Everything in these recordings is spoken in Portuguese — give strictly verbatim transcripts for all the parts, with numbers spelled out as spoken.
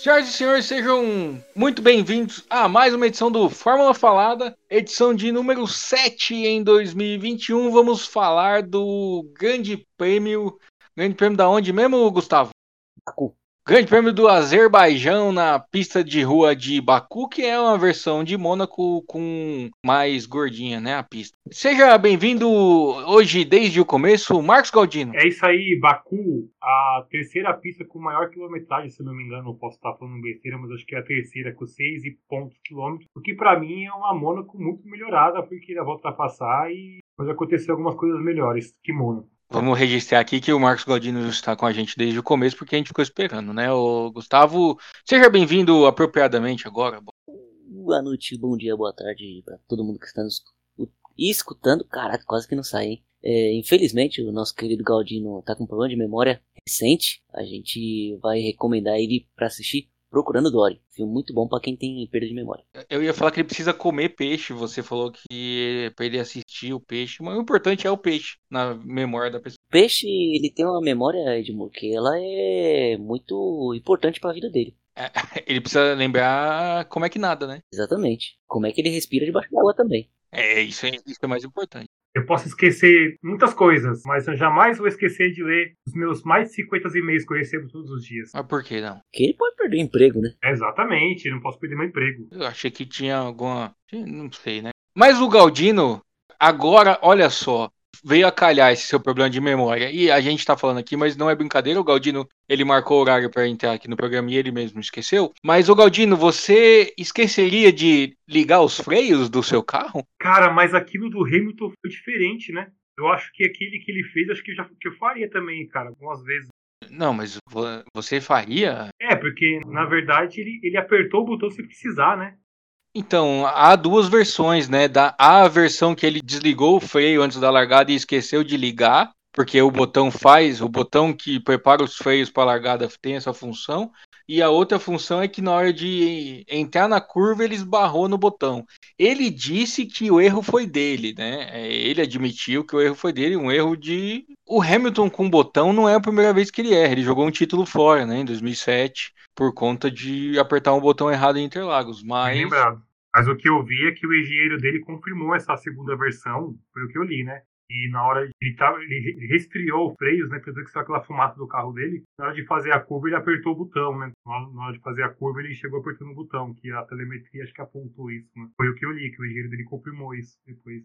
Senhoras e senhores, sejam muito bem-vindos a mais uma edição do Fórmula Falada, edição de número sete em dois mil e vinte e um. Vamos falar do Grande Prêmio, Grande Prêmio da onde mesmo, Gustavo? Baku. Grande Prêmio do Azerbaijão na pista de rua de Baku, que é uma versão de Mônaco com mais gordinha, né, a pista. Seja bem-vindo hoje, desde o começo, Marcos Galdino. É isso aí, Baku, a terceira pista com maior quilometragem, se não me engano, não posso estar falando besteira, mas acho que é a terceira com seis e pontos quilômetros, o que pra mim é uma Mônaco muito melhorada, porque ainda volta a passar e pode acontecer algumas coisas melhores que Mônaco. Vamos registrar aqui que o Marcos Galdino está com a gente desde o começo, porque a gente ficou esperando, né? O Gustavo, seja bem-vindo apropriadamente agora. Boa noite, bom dia, boa tarde para todo mundo que está nos escutando. Caraca, quase que não sai, hein? É, infelizmente, o nosso querido Galdino está com um problema de memória recente. A gente vai recomendar ele para assistir Procurando Dory. Filme muito bom pra quem tem perda de memória. Eu ia falar que ele precisa comer peixe. Você falou que pra ele assistir o peixe. Mas o importante é o peixe na memória da pessoa. O peixe, ele tem uma memória, Edmur, que ela é muito importante pra vida dele. É, ele precisa lembrar como é que nada, né? Exatamente. Como é que ele respira debaixo d'água também. É, isso é, isso é mais importante. Eu posso esquecer muitas coisas, mas eu jamais vou esquecer de ler os meus mais de cinquenta e-mails que eu recebo todos os dias. Mas por que não? Porque ele pode perder o emprego, né? É, exatamente, eu não posso perder meu emprego. Eu achei que tinha alguma... não sei, né? Mas o Galdino, agora, olha só, veio a calhar esse seu problema de memória. E a gente tá falando aqui, mas não é brincadeira, o Galdino, ele marcou o horário pra entrar aqui no programa e ele mesmo esqueceu. Mas, o Galdino, você esqueceria de ligar os freios do seu carro? Cara, mas aquilo do Hamilton foi diferente, né? Eu acho que aquele que ele fez, acho que eu, já, que eu faria também, cara, algumas vezes. Não, mas você faria? É, porque, na verdade, ele, ele apertou o botão se precisar, né? Então, há duas versões, né? Da, há a versão que ele desligou o freio antes da largada e esqueceu de ligar, porque o botão faz, o botão que prepara os freios para a largada tem essa função, e a outra função é que na hora de entrar na curva ele esbarrou no botão. Ele disse que o erro foi dele, né? Ele admitiu que o erro foi dele, um erro de... O Hamilton com botão não é a primeira vez que ele erra, ele jogou um título fora, né, em dois mil e sete, por conta de apertar um botão errado em Interlagos, mas... Bem lembrado. Mas o que eu vi é que o engenheiro dele confirmou essa segunda versão, foi o que eu li, né? E na hora de ele, tá, ele resfriou os freios, né? Porque só aquela fumaça do carro dele. Na hora de fazer a curva, ele apertou o botão, né? Na hora de fazer a curva, ele chegou apertando o botão, que a telemetria acho que apontou isso, né? Foi o que eu li, que o engenheiro dele confirmou isso depois.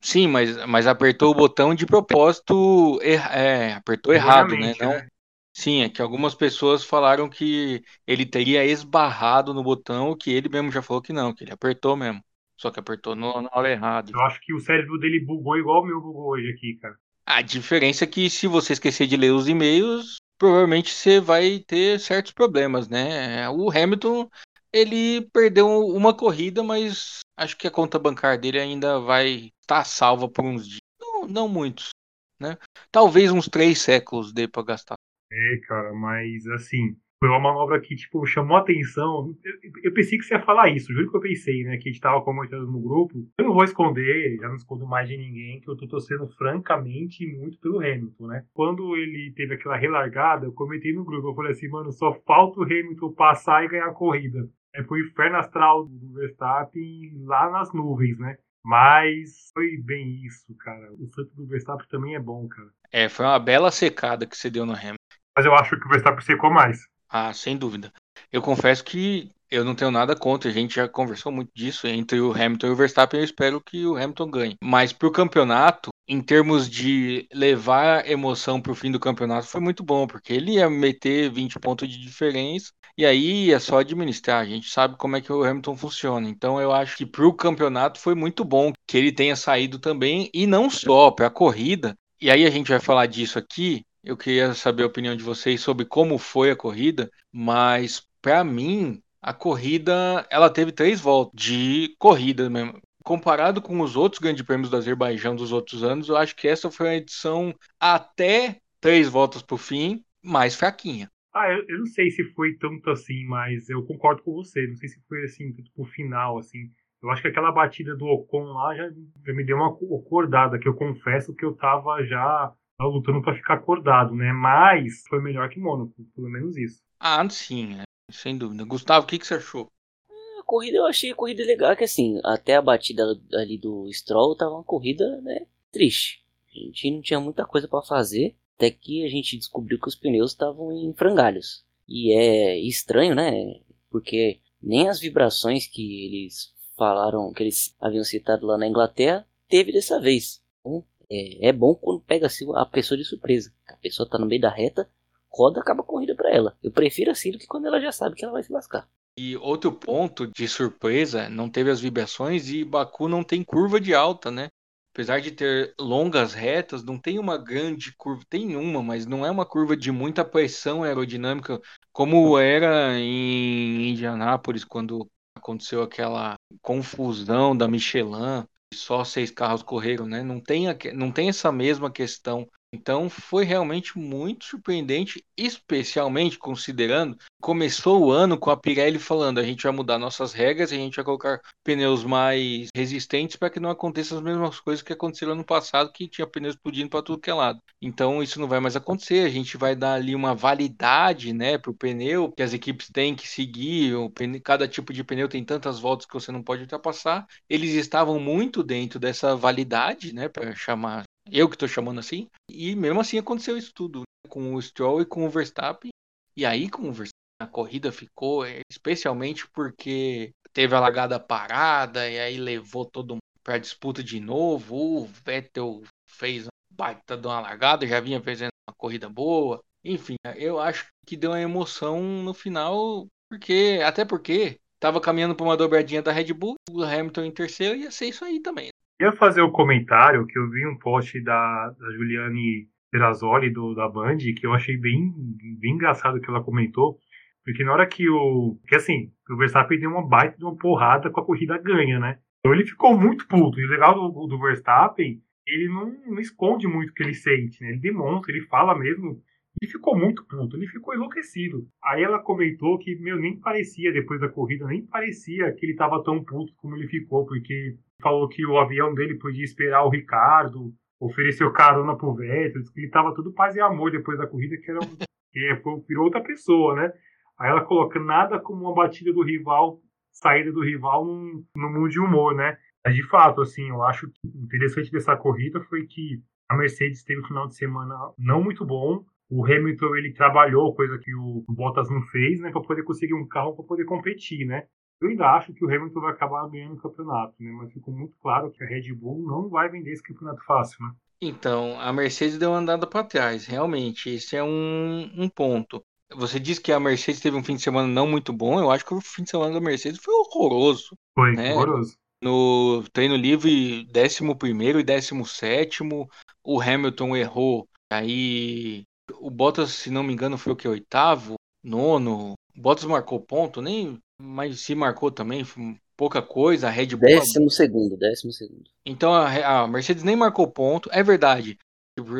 Sim, mas, mas apertou o botão de propósito, er, é, apertou errado, né? Não... né? Sim, é que algumas pessoas falaram que ele teria esbarrado no botão, que ele mesmo já falou que não, que ele apertou mesmo. Só que apertou na hora errada. Eu acho que o cérebro dele bugou igual o meu bugou hoje aqui, cara. A diferença é que se você esquecer de ler os e-mails, provavelmente você vai ter certos problemas, né? O Hamilton, ele perdeu uma corrida, mas acho que a conta bancária dele ainda vai estar salva por uns dias. Não, não muitos, né? Talvez uns três séculos dê pra gastar. É, cara, mas assim... Foi uma manobra que, tipo, chamou a atenção. Eu, eu pensei que você ia falar isso, juro que eu pensei, né? Que a gente tava comentando no grupo. Eu não vou esconder, já não escondo mais de ninguém, que eu tô torcendo francamente muito pelo Hamilton, né? Quando ele teve aquela relargada, eu comentei no grupo, eu falei assim, mano, só falta o Hamilton passar e ganhar a corrida. É, foi o inferno astral do Verstappen lá nas nuvens, né? Mas foi bem isso, cara. O santo do Verstappen também é bom, cara. É, foi uma bela secada que você deu no Hamilton. Mas eu acho que o Verstappen secou mais. Ah, sem dúvida. Eu confesso que eu não tenho nada contra, a gente já conversou muito disso entre o Hamilton e o Verstappen, eu espero que o Hamilton ganhe. Mas pro campeonato, em termos de levar emoção pro fim do campeonato, foi muito bom, porque ele ia meter vinte pontos de diferença e aí é só administrar, a gente sabe como é que o Hamilton funciona. Então eu acho que pro campeonato foi muito bom que ele tenha saído também, e não só pra corrida, e aí a gente vai falar disso aqui. Eu queria saber a opinião de vocês sobre como foi a corrida, mas para mim a corrida ela teve três voltas de corrida mesmo. Comparado com os outros grandes prêmios do Azerbaijão dos outros anos, eu acho que essa foi uma edição até três voltas pro fim, mais fraquinha. Ah, eu, eu não sei se foi tanto assim, mas eu concordo com você. Não sei se foi assim, tanto pro final, assim. Eu acho que aquela batida do Ocon lá já, já me deu uma acordada, que eu confesso que eu tava já... Tava lutando pra ficar acordado, né? Mas foi melhor que Mônaco, pelo menos isso. Ah, sim. Sem dúvida. Gustavo, o que, que você achou? A corrida, eu achei a corrida legal, que assim, até a batida ali do Stroll tava uma corrida, né, triste. A gente não tinha muita coisa pra fazer, até que a gente descobriu que os pneus estavam em frangalhos. E é estranho, né, porque nem as vibrações que eles falaram, que eles haviam citado lá na Inglaterra, teve dessa vez. Então, é, é bom quando pega assim, a pessoa de surpresa. A pessoa tá no meio da reta, roda, acaba a corrida pra ela. Eu prefiro assim do que quando ela já sabe que ela vai se lascar. E outro ponto de surpresa, não teve as vibrações e Baku não tem curva de alta, né? Apesar de ter longas retas, não tem uma grande curva, tem uma, mas não é uma curva de muita pressão aerodinâmica, como era em Indianápolis, quando aconteceu aquela confusão da Michelin, só seis carros correram, né? Não tem, não tem essa mesma questão. Então foi realmente muito surpreendente, especialmente considerando, começou o ano com a Pirelli falando, a gente vai mudar nossas regras, a gente vai colocar pneus mais resistentes para que não aconteçam as mesmas coisas que aconteceram ano passado, que tinha pneus explodindo para tudo que é lado. Então isso não vai mais acontecer, a gente vai dar ali uma validade, né, para o pneu, que as equipes têm que seguir, o pneu, cada tipo de pneu tem tantas voltas que você não pode ultrapassar. Eles estavam muito dentro dessa validade, né, para chamar... Eu que estou chamando assim. E mesmo assim aconteceu isso tudo. Né? Com o Stroll e com o Verstappen. E aí com o Verstappen a corrida ficou. Especialmente porque teve a largada parada. E aí levou todo mundo para disputa de novo. O Vettel fez uma baita de uma largada. Já vinha fazendo uma corrida boa. Enfim, eu acho que deu uma emoção no final. porque Até porque estava caminhando para uma dobradinha da Red Bull. O Hamilton em terceiro ia ser isso aí também. Eu ia fazer o um comentário que eu vi um post da, da Juliane Perazzoli do, da Band, que eu achei bem, bem engraçado que ela comentou, porque na hora que o... Porque assim, o Verstappen deu uma baita de uma porrada com a corrida ganha, né? Então ele ficou muito puto. E o legal do, do Verstappen, ele não, não esconde muito o que ele sente, né? Ele demonstra, ele fala mesmo. Ele ficou muito puto, ele ficou enlouquecido. Aí ela comentou que, meu, nem parecia, depois da corrida, nem parecia que ele estava tão puto como ele ficou, porque falou que o avião dele podia esperar o Ricardo, ofereceu carona pro Vettel, que ele estava todo paz e amor depois da corrida, que, era, que foi, virou outra pessoa, né? Aí ela coloca nada como uma batida do rival, saída do rival no mundo de humor, né? Mas, de fato, assim, eu acho que o interessante dessa corrida foi que a Mercedes teve um final de semana não muito bom. O Hamilton, ele trabalhou, coisa que o Bottas não fez, né, para poder conseguir um carro para poder competir, né? Eu ainda acho que o Hamilton vai acabar ganhando o campeonato, né? Mas ficou muito claro que a Red Bull não vai vender esse campeonato fácil, né? Então, a Mercedes deu uma andada para trás, realmente. Esse é um, um ponto. Você disse que a Mercedes teve um fim de semana não muito bom. Eu acho que o fim de semana da Mercedes foi horroroso. Foi, né? horroroso. No treino livre, décimo primeiro e décimo sétimo, o Hamilton errou. Aí... O Bottas, se não me engano, foi o que? Oitavo? Nono? O Bottas marcou ponto, nem... Mas se marcou também, foi pouca coisa. A Red Bull... Décimo segundo, décimo segundo. Então a, a Mercedes nem marcou ponto. É verdade.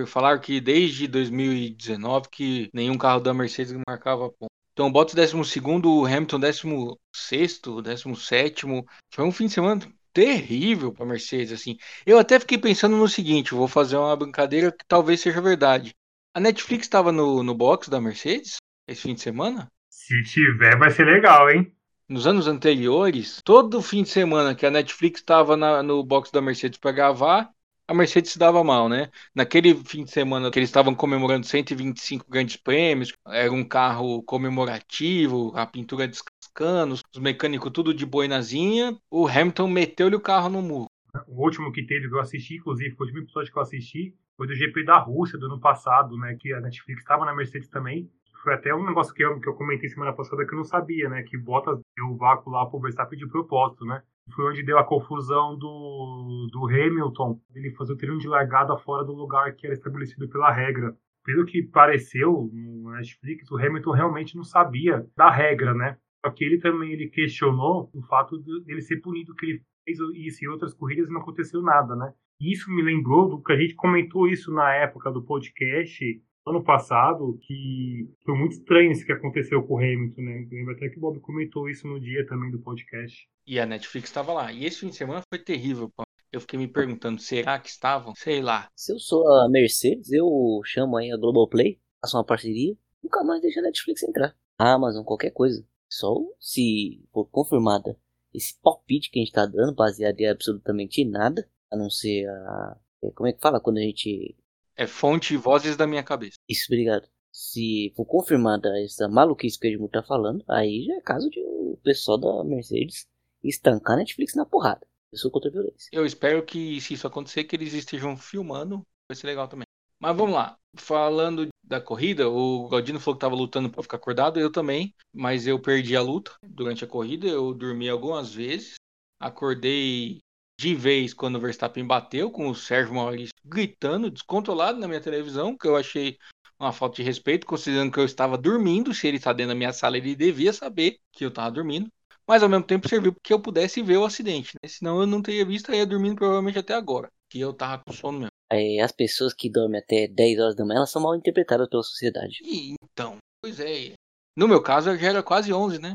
Falaram que desde dois mil e dezenove que nenhum carro da Mercedes marcava ponto. Então o Bottas décimo segundo, o Hamilton décimo sexto, décimo sétimo. Foi um fim de semana terrível para a Mercedes, assim. Eu até fiquei pensando no seguinte, vou fazer uma brincadeira que talvez seja verdade. A Netflix estava no, no box da Mercedes esse fim de semana? Se tiver, vai ser legal, hein? Nos anos anteriores, todo fim de semana que a Netflix estava no box da Mercedes para gravar, a Mercedes se dava mal, né? Naquele fim de semana que eles estavam comemorando cento e vinte e cinco grandes prêmios, era um carro comemorativo, a pintura descascando, os mecânicos tudo de boinazinha, o Hamilton meteu-lhe o carro no muro. O último que teve que eu assisti, inclusive, foi o último episódio que eu assisti, foi do G P da Rússia do ano passado, né, que a Netflix estava na Mercedes também. Foi até um negócio que eu, que eu comentei semana passada que eu não sabia, né, que Bottas deu o vácuo lá pro Verstappen de propósito, né. Foi onde deu a confusão do, do Hamilton, ele fazer o treino de largada fora do lugar que era estabelecido pela regra. Pelo que pareceu, na Netflix, o Hamilton realmente não sabia da regra, né. Só que ele também ele questionou o fato de, dele ser punido, que ele fez isso em outras corridas e não aconteceu nada, né. Isso me lembrou do que a gente comentou isso na época do podcast ano passado, que foi muito estranho isso que aconteceu com o Hamilton, né? Lembro até que o Bob comentou isso no dia também do podcast. E a Netflix estava lá. E esse fim de semana foi terrível, pô. Eu fiquei me perguntando, será que estavam? Sei lá. Se eu sou a Mercedes, eu chamo aí a Globoplay, faço uma parceria, nunca mais deixo a Netflix entrar. A Amazon, qualquer coisa. Só se for confirmada esse palpite que a gente está dando, baseado em absolutamente nada, a não ser a... Como é que fala quando a gente... É fonte e vozes da minha cabeça. Isso, obrigado. Se for confirmada essa maluquice que a gente tá falando, aí já é caso de o pessoal da Mercedes estancar a Netflix na porrada. Eu sou contra a violência. Eu espero que, se isso acontecer, que eles estejam filmando. Vai ser legal também. Mas vamos lá. Falando da corrida, o Galdino falou que tava lutando pra ficar acordado. Eu também. Mas eu perdi a luta durante a corrida. Eu dormi algumas vezes. Acordei de vez quando o Verstappen bateu, com o Sérgio Maurício gritando descontrolado na minha televisão, que eu achei uma falta de respeito, considerando que eu estava dormindo. Se ele está dentro da minha sala, ele devia saber que eu estava dormindo. Mas ao mesmo tempo serviu para que eu pudesse ver o acidente, né? Senão eu não teria visto, eu ia dormindo provavelmente até agora, que eu estava com sono mesmo. É, as pessoas que dormem até dez horas da manhã, elas são mal interpretadas pela sociedade. E, então, pois é. No meu caso, já era quase onze, né?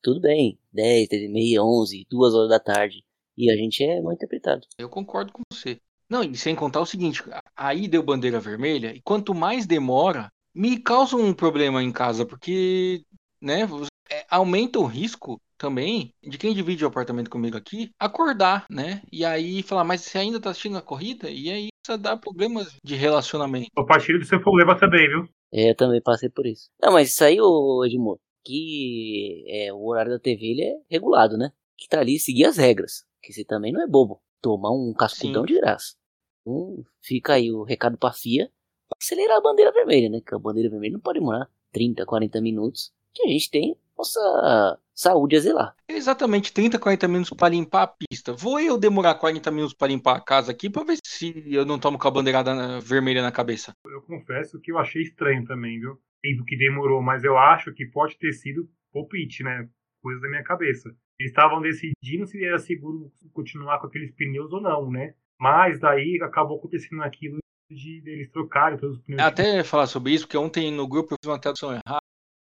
Tudo bem, dez, dez e meia, onze, duas horas da tarde. E a gente é mal interpretado. Eu concordo com você. Não, e sem contar o seguinte, aí deu bandeira vermelha, e quanto mais demora, me causa um problema em casa, porque, né, aumenta o risco também de quem divide o apartamento comigo aqui acordar, né, e aí falar, mas você ainda tá assistindo a corrida? E aí isso dá problemas de relacionamento. A partir do seu problema também, viu? É, eu também passei por isso. Não, mas isso aí, Edmur, que é, o horário da T V, ele é regulado, né, que tá ali seguir as regras. Que você também não é bobo. Tomar um cascudão de graça. Então, fica aí o recado pra F I A. Pra acelerar a bandeira vermelha, né? Que a bandeira vermelha não pode demorar trinta, quarenta minutos. Que a gente tem nossa saúde a zelar. Exatamente, trinta, quarenta minutos pra limpar a pista. Vou eu demorar quarenta minutos pra limpar a casa aqui pra ver se eu não tomo com a bandeirada vermelha na cabeça. Eu confesso que eu achei estranho também, viu? Tempo que demorou, mas eu acho que pode ter sido palpite, né? Coisa da minha cabeça. Eles estavam decidindo se era seguro continuar com aqueles pneus ou não, né? Mas daí acabou acontecendo aquilo de eles trocarem todos os pneus. Até falar sobre isso, porque ontem no grupo eu fiz uma tradução errada.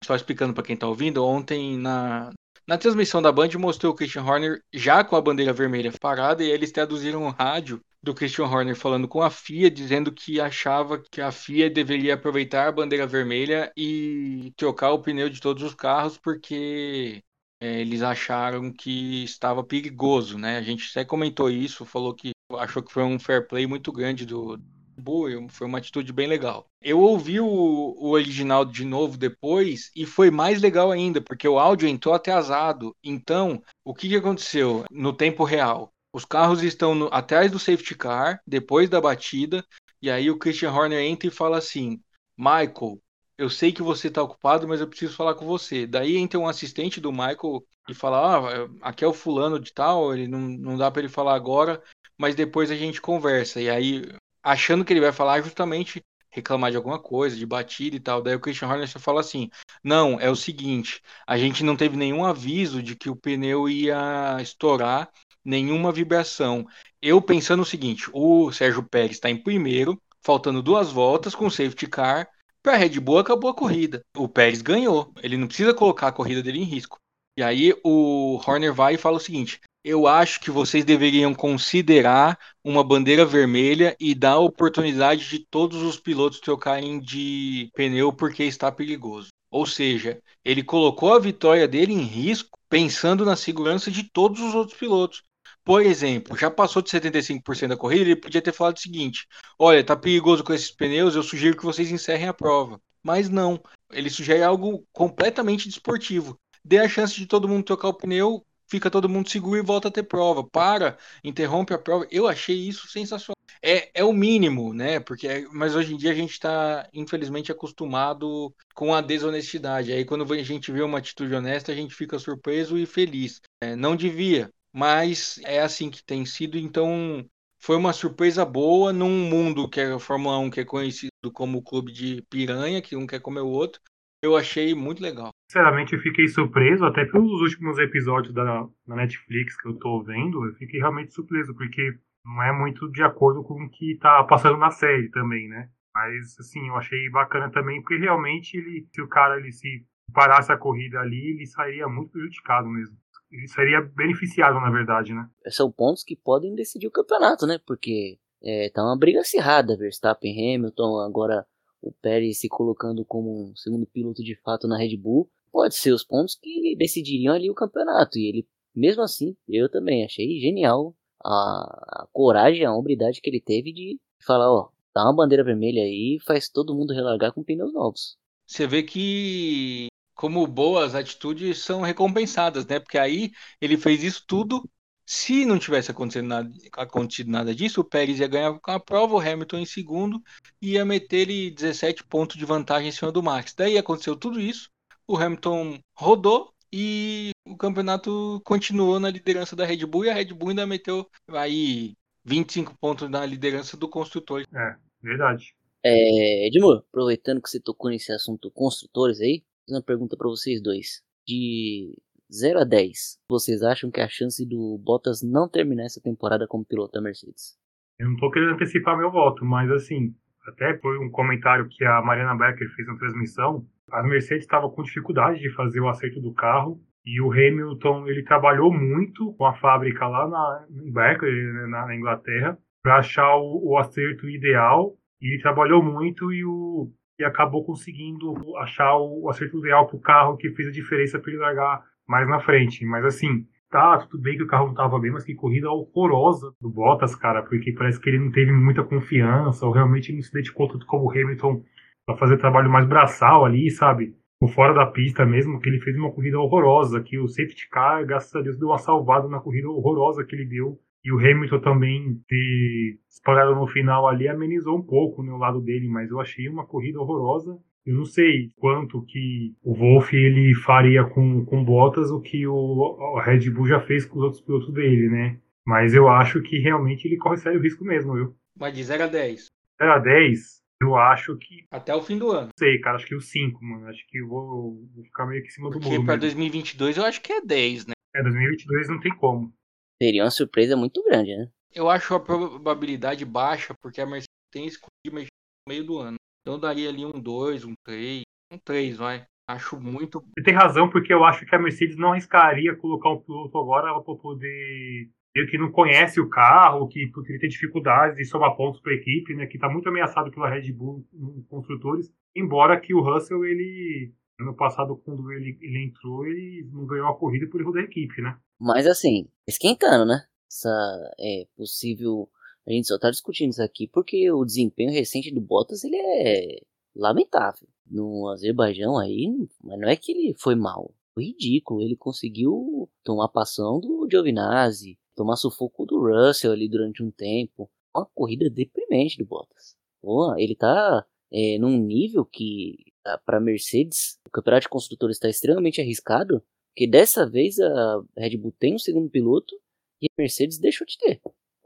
Só explicando para quem tá ouvindo, ontem na, na transmissão da Band mostrou o Christian Horner já com a bandeira vermelha parada, e eles traduziram o rádio do Christian Horner falando com a F I A, dizendo que achava que a F I A deveria aproveitar a bandeira vermelha e trocar o pneu de todos os carros, porque... eles acharam que estava perigoso, né? A gente até comentou isso, falou que achou que foi um fair play muito grande do Bull, foi uma atitude bem legal. Eu ouvi o, o original de novo depois e foi mais legal ainda, porque o áudio entrou atrasado. Então, o que, que aconteceu no tempo real? Os carros estão no, atrás do safety car, depois da batida, e aí o Christian Horner entra e fala assim, Michael... eu sei que você tá ocupado, mas eu preciso falar com você. Daí entra um assistente do Michael e fala, ah, aqui é o fulano de tal, ele não, não dá pra ele falar agora, mas depois a gente conversa. E aí, achando que ele vai falar justamente, reclamar de alguma coisa, de batida e tal. Daí o Christian Horner só fala assim, não, é o seguinte, a gente não teve nenhum aviso de que o pneu ia estourar, nenhuma vibração. Eu pensando o seguinte, o Sérgio Pérez tá em primeiro, faltando duas voltas com o safety car. Pra Red Bull acabou a corrida. O Pérez ganhou. Ele não precisa colocar a corrida dele em risco. E aí o Horner vai e fala o seguinte. Eu acho que vocês deveriam considerar uma bandeira vermelha e dar a oportunidade de todos os pilotos trocarem de pneu porque está perigoso. Ou seja, ele colocou a vitória dele em risco pensando na segurança de todos os outros pilotos. Por exemplo, já passou de setenta e cinco por cento da corrida, ele podia ter falado o seguinte, olha, tá perigoso com esses pneus, eu sugiro que vocês encerrem a prova. Mas não, ele sugere algo completamente desportivo. Dê a chance de todo mundo trocar o pneu, fica todo mundo seguro e volta a ter prova. Para, interrompe a prova. Eu achei isso sensacional. É, é o mínimo, né? Porque, é, mas hoje em dia a gente tá, infelizmente, acostumado com a desonestidade. Aí quando a gente vê uma atitude honesta, a gente fica surpreso e feliz. É, não devia. Mas é assim que tem sido, então foi uma surpresa boa num mundo que é a Fórmula um, que é conhecido como o clube de piranha, que um quer comer o outro. Eu achei muito legal. Sinceramente, eu fiquei surpreso, até pelos últimos episódios da, da Netflix que eu tô vendo, eu fiquei realmente surpreso, porque não é muito de acordo com o que tá passando na série também, né? Mas, assim, eu achei bacana também, porque realmente, ele, se o cara ele se parasse a corrida ali, ele sairia muito prejudicado mesmo. Ele seria beneficiado, na verdade, né? São pontos que podem decidir o campeonato, né? Porque é, tá uma briga acirrada. Verstappen, Hamilton, agora o Pérez se colocando como um segundo piloto de fato na Red Bull. pode ser os pontos que decidiriam ali o campeonato. E ele, mesmo assim, eu também achei genial a, a coragem, a hombridade que ele teve de falar, ó, dá uma bandeira vermelha aí e faz todo mundo relargar com pneus novos. Você vê que como boas atitudes são recompensadas, né? Porque aí ele fez isso tudo. Se não tivesse acontecido nada, acontecido nada disso, o Pérez ia ganhar a prova, o Hamilton em segundo, e ia meter ele dezessete pontos de vantagem em cima do Max. Daí aconteceu tudo isso, o Hamilton rodou e o campeonato continuou na liderança da Red Bull, e a Red Bull ainda meteu aí vinte e cinco pontos na liderança do construtor. É, verdade. É, Edmur, aproveitando que você tocou nesse assunto construtores aí, uma pergunta para vocês dois. De zero a dez, vocês acham que a chance do Bottas não terminar essa temporada como piloto da Mercedes? Eu não tô querendo antecipar meu voto, mas assim, até foi um comentário que a Mariana Becker fez na transmissão, a Mercedes estava com dificuldade de fazer o acerto do carro, e o Hamilton, ele trabalhou muito com a fábrica lá na, em Berkeley, na, na Inglaterra, para achar o, o acerto ideal, e ele trabalhou muito e o... e acabou conseguindo achar o acerto ideal para o carro, que fez a diferença para ele largar mais na frente. Mas assim, tá, tudo bem que o carro não estava bem, mas que corrida horrorosa do Bottas, cara, porque parece que ele não teve muita confiança, ou realmente não se dedicou tanto como o Hamilton para fazer trabalho mais braçal ali, sabe? Ou fora da pista mesmo, que ele fez uma corrida horrorosa, que o safety car, graças a Deus, deu uma salvada na corrida horrorosa que ele deu. E o Hamilton também ter espalhado no final ali amenizou um pouco, né, o lado dele, mas eu achei uma corrida horrorosa. Eu não sei quanto que o Wolff ele faria com, com Bottas o que o Red Bull já fez com os outros pilotos dele, né? Mas eu acho que realmente ele corre sério risco mesmo, viu? Mas de zero a dez? zero a dez? Eu acho que... até o fim do ano. Não sei, cara, acho que o cinco, mano. Acho que eu vou, vou ficar meio que em cima do bolo. Porque pra dois mil e vinte e dois eu acho que é dez, né? É, dois mil e vinte e dois não tem como. Seria uma surpresa muito grande, né? Eu acho a probabilidade baixa, porque a Mercedes tem esse no meio do ano. Então daria ali um dois, um três, um três, vai. Acho muito... Você tem razão, porque eu acho que a Mercedes não arriscaria colocar um piloto agora para poder... ele que não conhece o carro, que porque ele tem dificuldades de somar pontos para a equipe, né? Que está muito ameaçado pela Red Bull nos construtores. Embora que o Russell, ele... ano passado, quando ele, ele entrou, ele não ganhou a corrida por erro da equipe, né? Mas assim, esquentando, né? Essa é possível... a gente só tá discutindo isso aqui porque o desempenho recente do Bottas, ele é lamentável. No Azerbaijão aí, mas não é que ele foi mal. Foi ridículo. Ele conseguiu tomar passão do Giovinazzi, tomar sufoco do Russell ali durante um tempo. Uma corrida deprimente do Bottas. Pô, ele tá é, num nível que... para Mercedes, o campeonato de construtores está extremamente arriscado, porque dessa vez a Red Bull tem um segundo piloto e a Mercedes deixou de ter.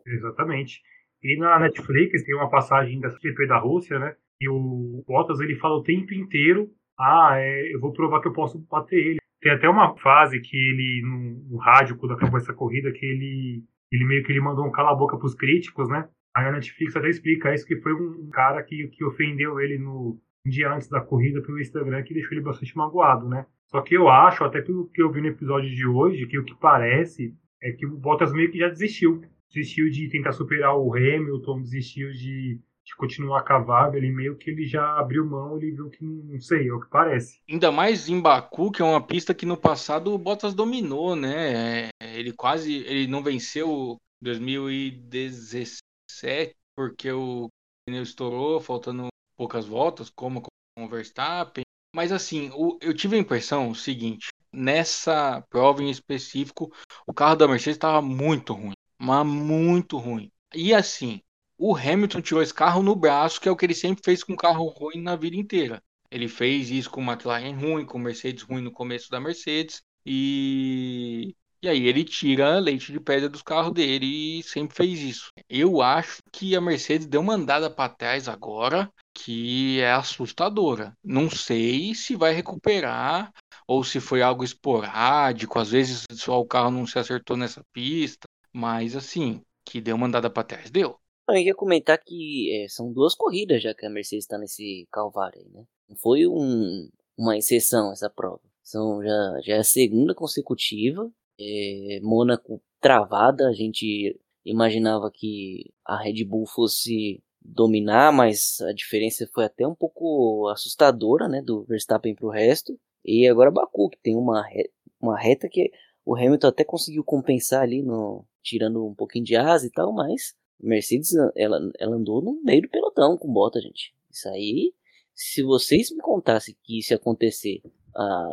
Exatamente. E na Netflix tem uma passagem da G P da Rússia, né? E o Bottas, ele fala o tempo inteiro, ah, é, eu vou provar que eu posso bater ele. Tem até uma fase que ele, no, no rádio, quando acabou essa corrida, que ele, ele meio que ele mandou um cala-boca pros críticos, né? Aí a Netflix até explica isso, que foi um cara que, que ofendeu ele no... um dia antes da corrida pelo Instagram, que deixou ele bastante magoado, né? Só que eu acho, até pelo que eu vi no episódio de hoje, que o que parece é que o Bottas meio que já desistiu. Desistiu de tentar superar o Hamilton, desistiu de, de continuar com a vaga, ele meio que ele já abriu mão, ele viu que, não sei, é o que parece. Ainda mais em Baku, que é uma pista que no passado o Bottas dominou, né? Ele quase, ele não venceu dois mil e dezessete, porque o pneu estourou, faltando poucas voltas, como com o Verstappen. Mas assim, o, eu tive a impressão o seguinte, nessa prova em específico, o carro da Mercedes estava muito ruim, mas muito ruim. E assim, o Hamilton tirou esse carro no braço, que é o que ele sempre fez com carro ruim na vida inteira. Ele fez isso com o McLaren ruim, com o Mercedes ruim no começo da Mercedes, e, e aí ele tira leite de pedra dos carros dele e sempre fez isso. Eu acho que a Mercedes deu uma andada para trás agora, que é assustadora. Não sei se vai recuperar ou se foi algo esporádico. Às vezes só o carro não se acertou nessa pista, mas assim, que deu uma andada para trás, deu. Eu ia comentar que é, são duas corridas já que a Mercedes está nesse calvário aí, né? Não foi um, uma exceção essa prova. São já, já é a segunda consecutiva. É, Mônaco travada. A gente imaginava que a Red Bull fosse dominar, mas a diferença foi até um pouco assustadora, né, do Verstappen pro resto, E agora Baku, que tem uma, re... uma reta que o Hamilton até conseguiu compensar ali, no... tirando um pouquinho de asa e tal, mas Mercedes, ela, ela andou no meio do pelotão com Bottas, gente. Isso aí, se vocês me contassem que isso ia acontecer há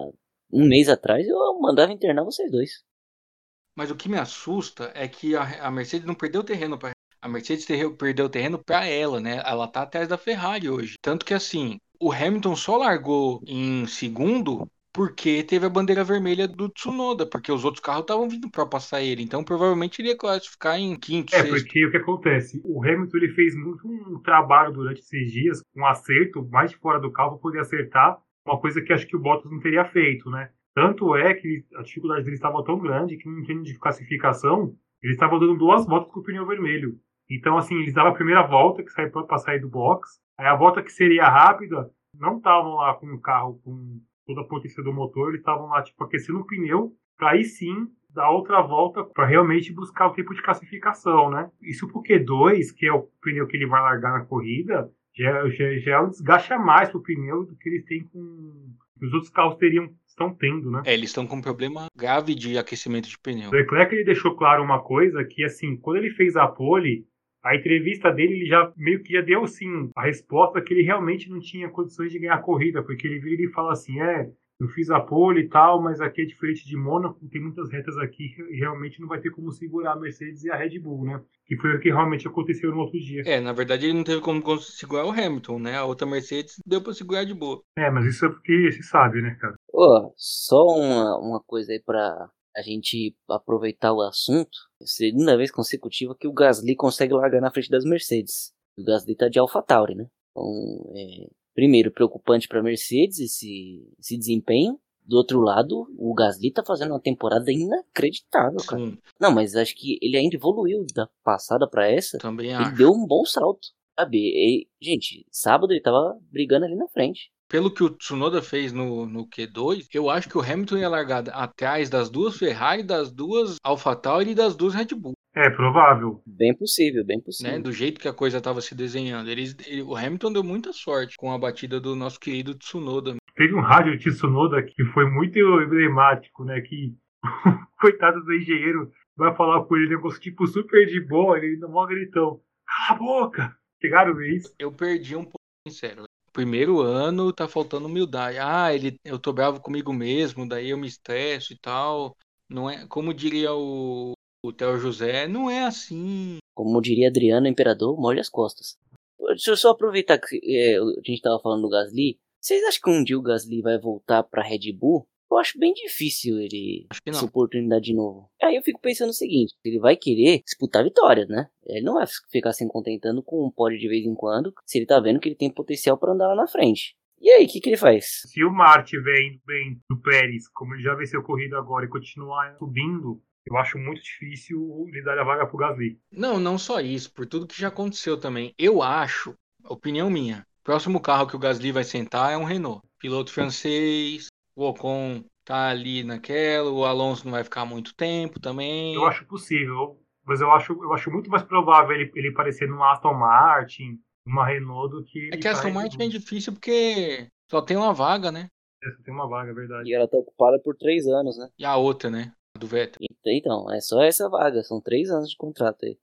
um mês atrás, eu mandava internar vocês dois. Mas o que me assusta é que a, a Mercedes não perdeu terreno para a Mercedes ter, perdeu terreno para ela, né? Ela tá atrás da Ferrari hoje. Tanto que assim, o Hamilton só largou em segundo porque teve a bandeira vermelha do Tsunoda, porque os outros carros estavam vindo para passar ele, então provavelmente ele ia classificar em quinto, é, sexto. É, porque o que acontece, o Hamilton ele fez muito um trabalho durante esses dias, um acerto mais de fora do carro para poder acertar uma coisa que acho que o Bottas não teria feito, né? Tanto é que a dificuldade dele estava tão grande que no time de classificação ele estava dando duas voltas com o pneu vermelho. Então, assim, eles davam a primeira volta que saiu para sair do box, aí a volta que seria rápida, não estavam lá com o carro com toda a potência do motor, eles estavam lá, tipo, aquecendo o pneu, para aí sim dar outra volta para realmente buscar o tempo de classificação, né? Isso pro Q dois, que é o pneu que ele vai largar na corrida, já, já, já é um desgaste a mais pro pneu do que eles têm com... os outros carros teriam, estão tendo, né? É, eles estão com um problema grave de aquecimento de pneu. O Leclerc, ele deixou claro uma coisa, que, assim, quando ele fez a pole, a entrevista dele, ele já meio que já deu, sim, a resposta que ele realmente não tinha condições de ganhar a corrida, porque ele vira e fala assim, é, eu fiz a pole e tal, mas aqui é diferente de Mônaco, tem muitas retas aqui e realmente não vai ter como segurar a Mercedes e a Red Bull, né? Que foi o que realmente aconteceu no outro dia. É, na verdade ele não teve como segurar o Hamilton, né? A outra Mercedes deu pra segurar de boa. É, mas isso é porque se sabe, né, cara? Ó, oh, só uma, uma coisa aí pra... a gente aproveitar o assunto, segunda vez consecutiva que o Gasly consegue largar na frente das Mercedes. O Gasly tá de AlphaTauri, né? Então, é, primeiro, preocupante para a Mercedes esse, esse desempenho. Do outro lado, o Gasly tá fazendo uma temporada inacreditável, cara. Sim. Não, mas acho que ele ainda evoluiu da passada para essa. Também ele acho. Deu um bom salto, sabe? E, gente, sábado ele tava brigando ali na frente. Pelo que o Tsunoda fez no, no Q dois, eu acho que o Hamilton ia largar atrás das duas Ferrari, das duas AlphaTauri e das duas Red Bull. É provável. Bem possível, bem possível. Né? Do jeito que a coisa estava se desenhando. Eles, ele, o Hamilton deu muita sorte com a batida do nosso querido Tsunoda. Teve um rádio de Tsunoda que foi muito emblemático, né? Que coitado do engenheiro vai falar com ele, negócio tipo super de boa, ele dá um gritão. Cala a boca! Chegaram isso. Eu perdi um pouco, sincero. Primeiro ano, tá faltando humildade. Ah, ele, eu tô bravo comigo mesmo, daí eu me estresso e tal. Não é, como diria o, o Theo José, não é assim. Como diria Adriano, imperador, molha as costas. Deixa eu só aproveitar que é, a gente tava falando do Gasly. Vocês acham que um dia o Gasly vai voltar pra Red Bull? Eu acho bem difícil ele essa oportunidade de novo. Aí eu fico pensando o seguinte, ele vai querer disputar vitórias, né? Ele não vai ficar se contentando com um pódio de vez em quando, se ele tá vendo que ele tem potencial pra andar lá na frente. E aí, o que, que ele faz? Se o Mar estiver indo bem do Pérez, como ele já venceu corrida agora, e continuar subindo, eu acho muito difícil ele dar a vaga pro Gasly. Não, não só isso, por tudo que já aconteceu também. Eu acho, opinião minha, o próximo carro que o Gasly vai sentar é um Renault. Piloto francês... O Ocon tá ali naquela, o Alonso não vai ficar muito tempo também. Eu acho possível, mas eu acho, eu acho muito mais provável ele, ele aparecer numa Aston Martin, numa Renault do que... É que a Aston Martin é difícil porque só tem uma vaga, né? É, só tem uma vaga, é verdade. E ela tá ocupada por três anos, né? E a outra, né? A do Vettel. Então, é só essa vaga, são três anos de contrato aí.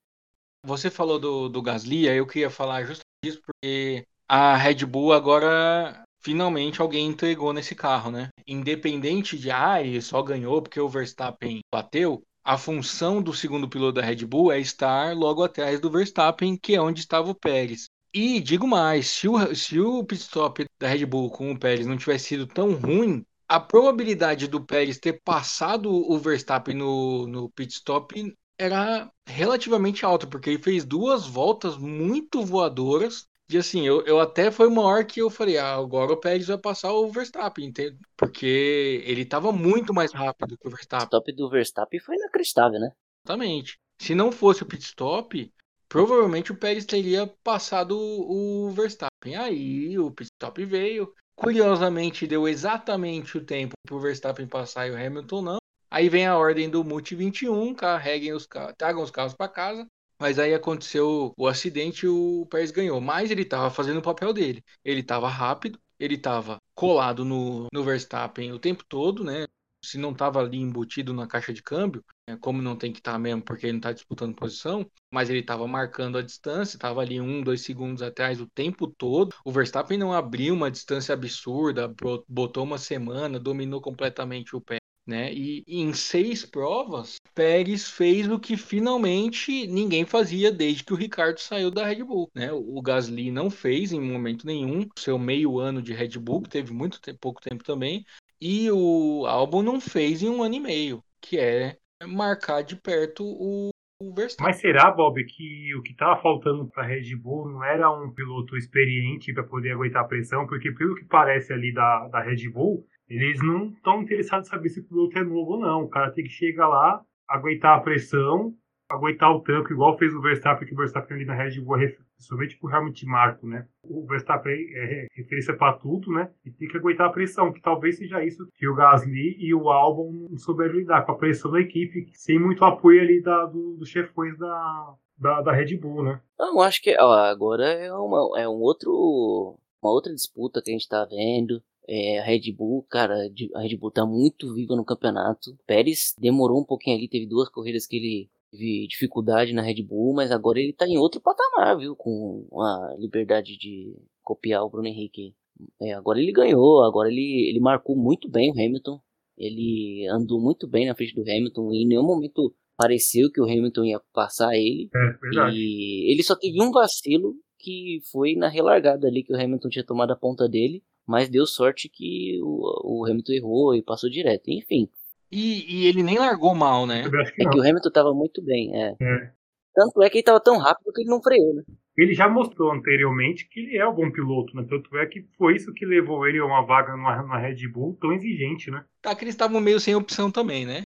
Você falou do, do Gasly, aí eu queria falar justamente isso porque a Red Bull agora... Finalmente alguém entregou nesse carro, né? Independente de, ah, ele só ganhou porque o Verstappen bateu, a função do segundo piloto da Red Bull é estar logo atrás do Verstappen, que é onde estava o Pérez. E digo mais, se o, se o pitstop da Red Bull com o Pérez não tivesse sido tão ruim, a probabilidade do Pérez ter passado o Verstappen no, no pitstop era relativamente alta, porque ele fez duas voltas muito voadoras. E assim, eu, eu até foi uma hora que eu falei, ah, agora o Pérez vai passar o Verstappen, entende? Porque ele tava muito mais rápido que o Verstappen. O pitstop do Verstappen foi inacreditável, né? Exatamente. Se não fosse o pitstop, provavelmente o Pérez teria passado o Verstappen. Aí o pitstop veio, curiosamente deu exatamente o tempo pro Verstappen passar e o Hamilton não. Aí vem a ordem do Multi vinte e um, carreguem os carros, tragam os carros para casa. Mas aí aconteceu o acidente e o Pérez ganhou. Mas ele estava fazendo o papel dele. Ele estava rápido, ele estava colado no, no Verstappen o tempo todo, né? Se não estava ali embutido na caixa de câmbio, né, como não tem que estar tá mesmo, porque ele não está disputando posição, mas ele estava marcando a distância, estava ali um, dois segundos atrás o tempo todo. O Verstappen não abriu uma distância absurda, botou uma semana, dominou completamente o pé, né? E, e em seis provas, Pérez fez o que finalmente ninguém fazia desde que o Ricardo saiu da Red Bull, né? O, o Gasly não fez em momento nenhum, seu meio ano de Red Bull, que teve muito te- pouco tempo também, e o Albon não fez em um ano e meio, que é marcar de perto o, o Verstappen. Mas será, Bob, que o que estava faltando para a Red Bull não era um piloto experiente para poder aguentar a pressão? Porque pelo que parece ali da, da Red Bull, eles não estão interessados em saber se o piloto é novo ou não. O cara tem que chegar lá, aguentar a pressão, aguentar o tranco, igual fez o Verstappen, que o Verstappen ali na Red Bull é somente pro Hamilton Marco, né? O Verstappen é referência para tudo, né? E tem que aguentar a pressão, que talvez seja isso que o Gasly e o Albon não souberam lidar, com a pressão da equipe, sem muito apoio ali da, do, dos chefões da, da, da Red Bull, né? Não, acho que ó, agora é, uma, é um outro, uma outra disputa que a gente tá vendo. É, a Red Bull, cara, a Red Bull tá muito viva no campeonato. Pérez demorou um pouquinho ali, teve duas corridas que ele teve dificuldade na Red Bull, mas agora ele tá em outro patamar, viu? Com a liberdade de copiar o Bruno Henrique. É, agora ele ganhou, agora ele, ele marcou muito bem o Hamilton, ele andou muito bem na frente do Hamilton e em nenhum momento pareceu que o Hamilton ia passar ele. É, verdade. E ele só teve um vacilo que foi na relargada ali que o Hamilton tinha tomado a ponta dele. Mas deu sorte que o, o Hamilton errou e passou direto, enfim. E, e ele nem largou mal, né? Que é que o Hamilton tava muito bem, é. é. Tanto é que ele tava tão rápido que ele não freou, né? Ele já mostrou anteriormente que ele é um bom piloto, né? Tanto é que foi isso que levou ele a uma vaga na Red Bull tão exigente, né? Tá que eles estavam meio sem opção também, né?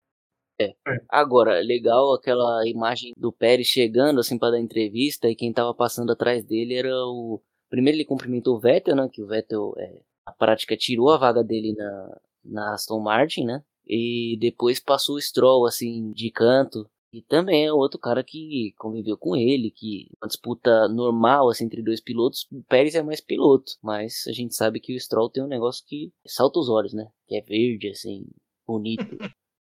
É. é. Agora, legal aquela imagem do Pérez chegando, assim, pra dar entrevista e quem tava passando atrás dele era o... Primeiro ele cumprimentou o Vettel, né? Que o Vettel, é, na prática, tirou a vaga dele na, na Aston Martin, né? E depois passou o Stroll, assim, de canto. E também é outro cara que conviveu com ele, que uma disputa normal, assim, entre dois pilotos. O Pérez é mais piloto, mas a gente sabe que o Stroll tem um negócio que salta os olhos, né? Que é verde, assim, bonito.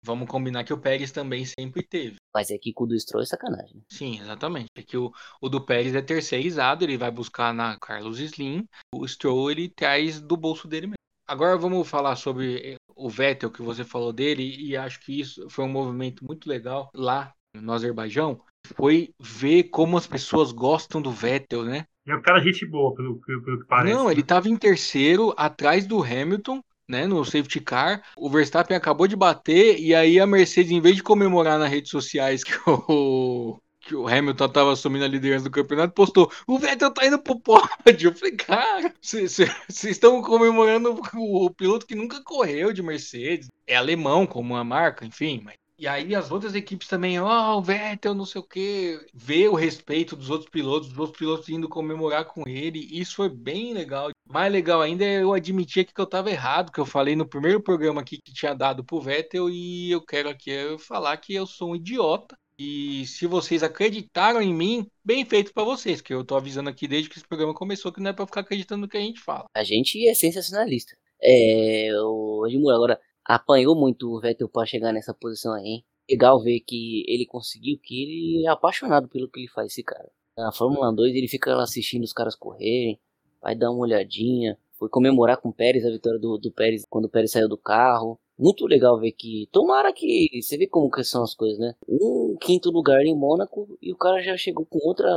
Vamos combinar que o Pérez também sempre teve. Mas é que com o do Stroll é sacanagem, né? Sim, exatamente. É que o, o do Pérez é terceirizado, ele vai buscar na Carlos Slim. O Stroll ele traz do bolso dele mesmo. Agora vamos falar sobre o Vettel que você falou dele, e acho que isso foi um movimento muito legal lá no Azerbaijão. Foi ver como as pessoas gostam do Vettel, né? É um cara gente boa, pelo, pelo, pelo que parece. Não, né? Ele estava em terceiro, atrás do Hamilton, né, no safety car, o Verstappen acabou de bater, e aí a Mercedes, em vez de comemorar nas redes sociais que o, que o Hamilton estava assumindo a liderança do campeonato, postou, o Vettel tá indo pro pódio. Eu falei, cara, vocês estão comemorando o, o piloto que nunca correu de Mercedes, é alemão como uma marca, enfim, mas... E aí as outras equipes também, ó, oh, o Vettel, não sei o quê, vê o respeito dos outros pilotos, dos outros pilotos indo comemorar com ele, isso foi bem legal. Mais legal ainda é eu admitir aqui que eu tava errado, que eu falei no primeiro programa aqui que tinha dado pro Vettel, e eu quero aqui falar que eu sou um idiota, e se vocês acreditaram em mim, bem feito pra vocês, que eu tô avisando aqui desde que esse programa começou que não é pra ficar acreditando no que a gente fala. A gente é sensacionalista. É, o Edmur, agora... Apanhou muito o Vettel para chegar nessa posição aí, hein? Legal ver que ele conseguiu, que ele é apaixonado pelo que ele faz, esse cara. Na Fórmula dois ele fica lá assistindo os caras correrem, vai dar uma olhadinha, foi comemorar com o Pérez a vitória do, do Pérez quando o Pérez saiu do carro. Muito legal ver que, tomara que, você vê como que são as coisas, né? Um quinto lugar em Mônaco e o cara já chegou com outra,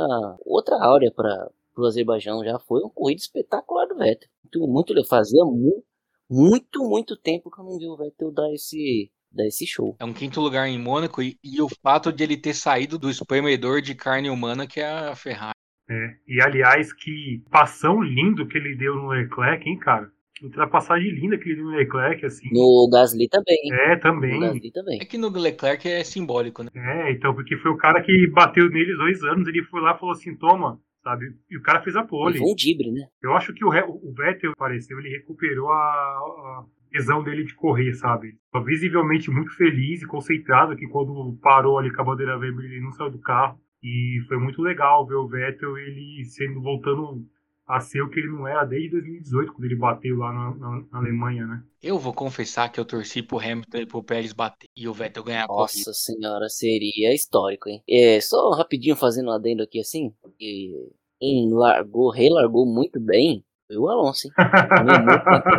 outra áurea para o Azerbaijão, já foi uma corrida espetacular do Vettel. Muito, muito, fazia muito. Muito, muito tempo que eu não vi o Vettel dar esse, dar esse show. É um quinto lugar em Mônaco e, e o fato de ele ter saído do espremedor de carne humana que é a Ferrari. É, e aliás, que passão lindo que ele deu no Leclerc, hein, cara? Ultrapassagem linda que ele deu no Leclerc, assim. No Gasly também. É, também. No Gasly também. É que no Leclerc é simbólico, né? É, então, porque foi o cara que bateu nele dois anos, ele foi lá e falou assim, toma... Sabe? E o cara fez a pole. Foi um dibre, né? Eu acho que o, o Vettel, pareceu, ele recuperou a tesão dele de correr, sabe? Tava visivelmente muito feliz e concentrado, que quando parou ali com a bandeira vermelha, ele não saiu do carro. E foi muito legal ver o Vettel, ele sendo, voltando a ser o que ele não era desde dois mil e dezoito, quando ele bateu lá na, na, na Alemanha, né? Eu vou confessar que eu torci pro Hamilton e pro Pérez bater e o Vettel ganhar a corrida. Nossa senhora, seria histórico, hein? É, só rapidinho fazendo um adendo aqui assim, porque quem largou, relargou muito bem foi o Alonso, hein?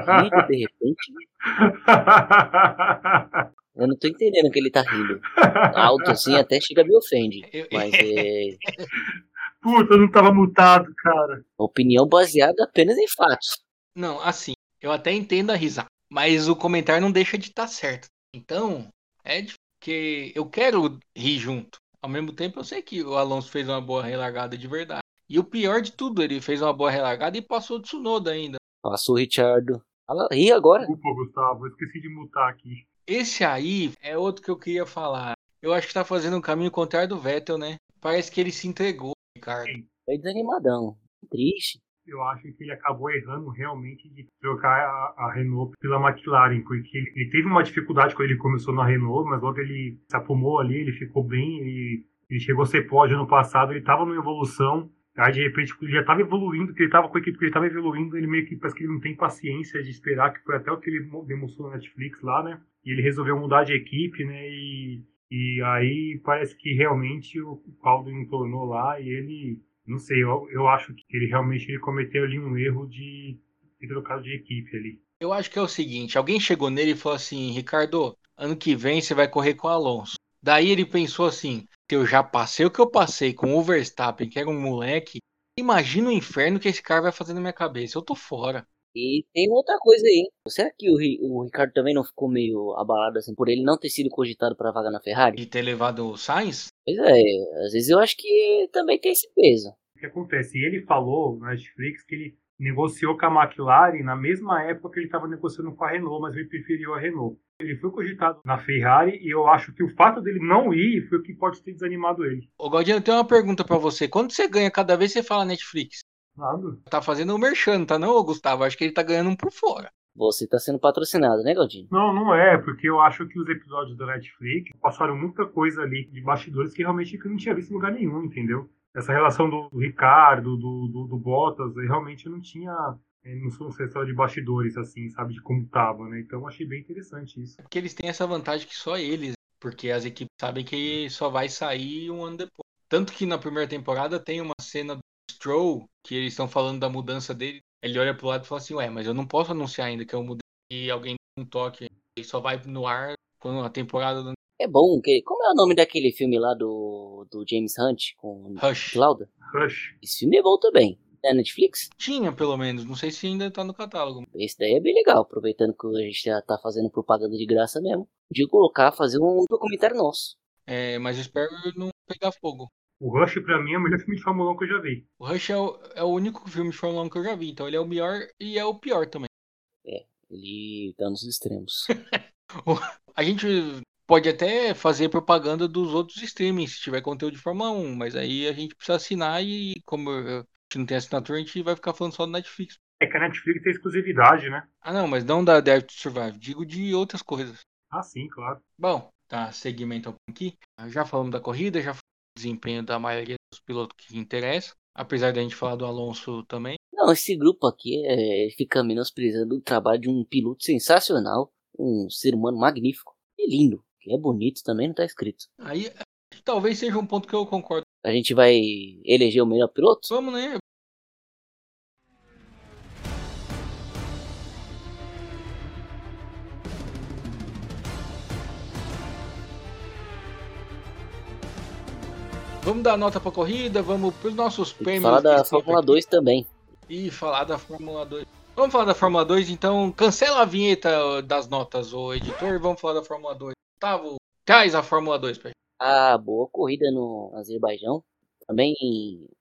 Corrida, de repente. Eu não tô entendendo que ele tá rindo. Alto assim, até chega me ofende. Mas é... Puta, eu não tava mutado, cara. Opinião baseada apenas em fatos. Não, assim, eu até entendo a risada, mas o comentário não deixa de estar certo. Então, é que eu quero rir junto. Ao mesmo tempo, eu sei que o Alonso fez uma boa relargada de verdade. E o pior de tudo, ele fez uma boa relargada e passou o Tsunoda ainda. Passou o Richardo. Ri agora. Desculpa, Gustavo, eu esqueci de mutar aqui. Esse aí é outro que eu queria falar. Eu acho que tá fazendo um caminho contrário do Vettel, né? Parece que ele se entregou. Ricardo. Foi desanimadão, triste. Eu acho que ele acabou errando realmente de trocar a, a Renault pela McLaren, porque ele, ele teve uma dificuldade quando ele começou na Renault, mas logo ele se afumou ali, ele ficou bem, ele, ele chegou a ser pódio ano passado, ele estava numa evolução, aí de repente ele já estava evoluindo, porque ele estava com a equipe que ele estava evoluindo, ele meio que parece que ele não tem paciência de esperar, que foi até o que ele demonstrou na Netflix lá, né? E ele resolveu mudar de equipe, né? E... E aí parece que realmente o caldo entornou lá e ele, não sei, eu, eu acho que ele realmente ele cometeu ali um erro de ter trocado de equipe ali. Eu acho que é o seguinte, alguém chegou nele e falou assim, Ricardo, ano que vem você vai correr com o Alonso. Daí ele pensou assim, eu já passei o que eu passei com o Verstappen, que era um moleque, imagina o inferno que esse cara vai fazer na minha cabeça, eu tô fora. E tem outra coisa aí, será que o, o Ricardo também não ficou meio abalado assim por ele não ter sido cogitado para vaga na Ferrari? E ter levado o Sainz? Pois é, às vezes eu acho que também tem esse peso. O que acontece, ele falou na Netflix que ele negociou com a McLaren na mesma época que ele estava negociando com a Renault, mas ele preferiu a Renault. Ele foi cogitado na Ferrari e eu acho que o fato dele não ir foi o que pode ter desanimado ele. Ô Galdino, eu tenho uma pergunta para você, quando você ganha cada vez você fala Netflix? Nada. Tá fazendo o merchan, tá não, Gustavo? Acho que ele tá ganhando um por fora. Você tá sendo patrocinado, né, Galdinho? Não, não é, porque eu acho que os episódios da Netflix passaram muita coisa ali de bastidores que realmente eu não tinha visto em lugar nenhum, entendeu? Essa relação do Ricardo, do, do, do Bottas, realmente eu não tinha noção só de bastidores, assim, sabe, de como tava, né? Então eu achei bem interessante isso. Porque eles têm essa vantagem que só eles, porque as equipes sabem que só vai sair um ano depois. Tanto que na primeira temporada tem uma cena do Stroll, que eles estão falando da mudança dele, ele olha pro lado e fala assim, ué, mas eu não posso anunciar ainda que eu mudei, e alguém dá um toque, ele só vai no ar quando a temporada... Do... É bom, que como é o nome daquele filme lá do, do James Hunt, com Rush. Lauda? Rush. Esse filme é bom também, é Netflix? Tinha, pelo menos, não sei se ainda tá no catálogo. Esse daí é bem legal, aproveitando que a gente já tá fazendo propaganda de graça mesmo, de colocar, fazer um documentário nosso. É, mas eu espero não pegar fogo. O Rush, pra mim, é o melhor filme de Fórmula um que eu já vi. O Rush é o, é o único filme de Fórmula um que eu já vi. Então ele é o melhor e é o pior também. É, ele tá nos extremos. A gente pode até fazer propaganda dos outros streamings, se tiver conteúdo de Fórmula um. Mas aí a gente precisa assinar e como a gente não tem assinatura, a gente vai ficar falando só do Netflix. É que a Netflix tem exclusividade, né? Ah, não, mas não da Dare to Survive. Digo de outras coisas. Ah, sim, claro. Bom, tá, segmento aqui. Já falamos da corrida, já desempenho da maioria dos pilotos que interessa, apesar de a gente falar do Alonso também. Não, esse grupo aqui é, fica menosprezando o trabalho de um piloto sensacional, um ser humano magnífico e lindo, que é bonito também, não tá escrito. Aí talvez seja um ponto que eu concordo. A gente vai eleger o melhor piloto? Vamos, né? Vamos dar nota pra corrida, vamos pros nossos prêmios. Falar da Fórmula dois também. E falar da Fórmula dois. Vamos falar da Fórmula dois, então cancela a vinheta das notas, ô editor. Vamos falar da Fórmula dois. Gustavo, traz a Fórmula dois pra gente. Ah, boa corrida no Azerbaijão. Também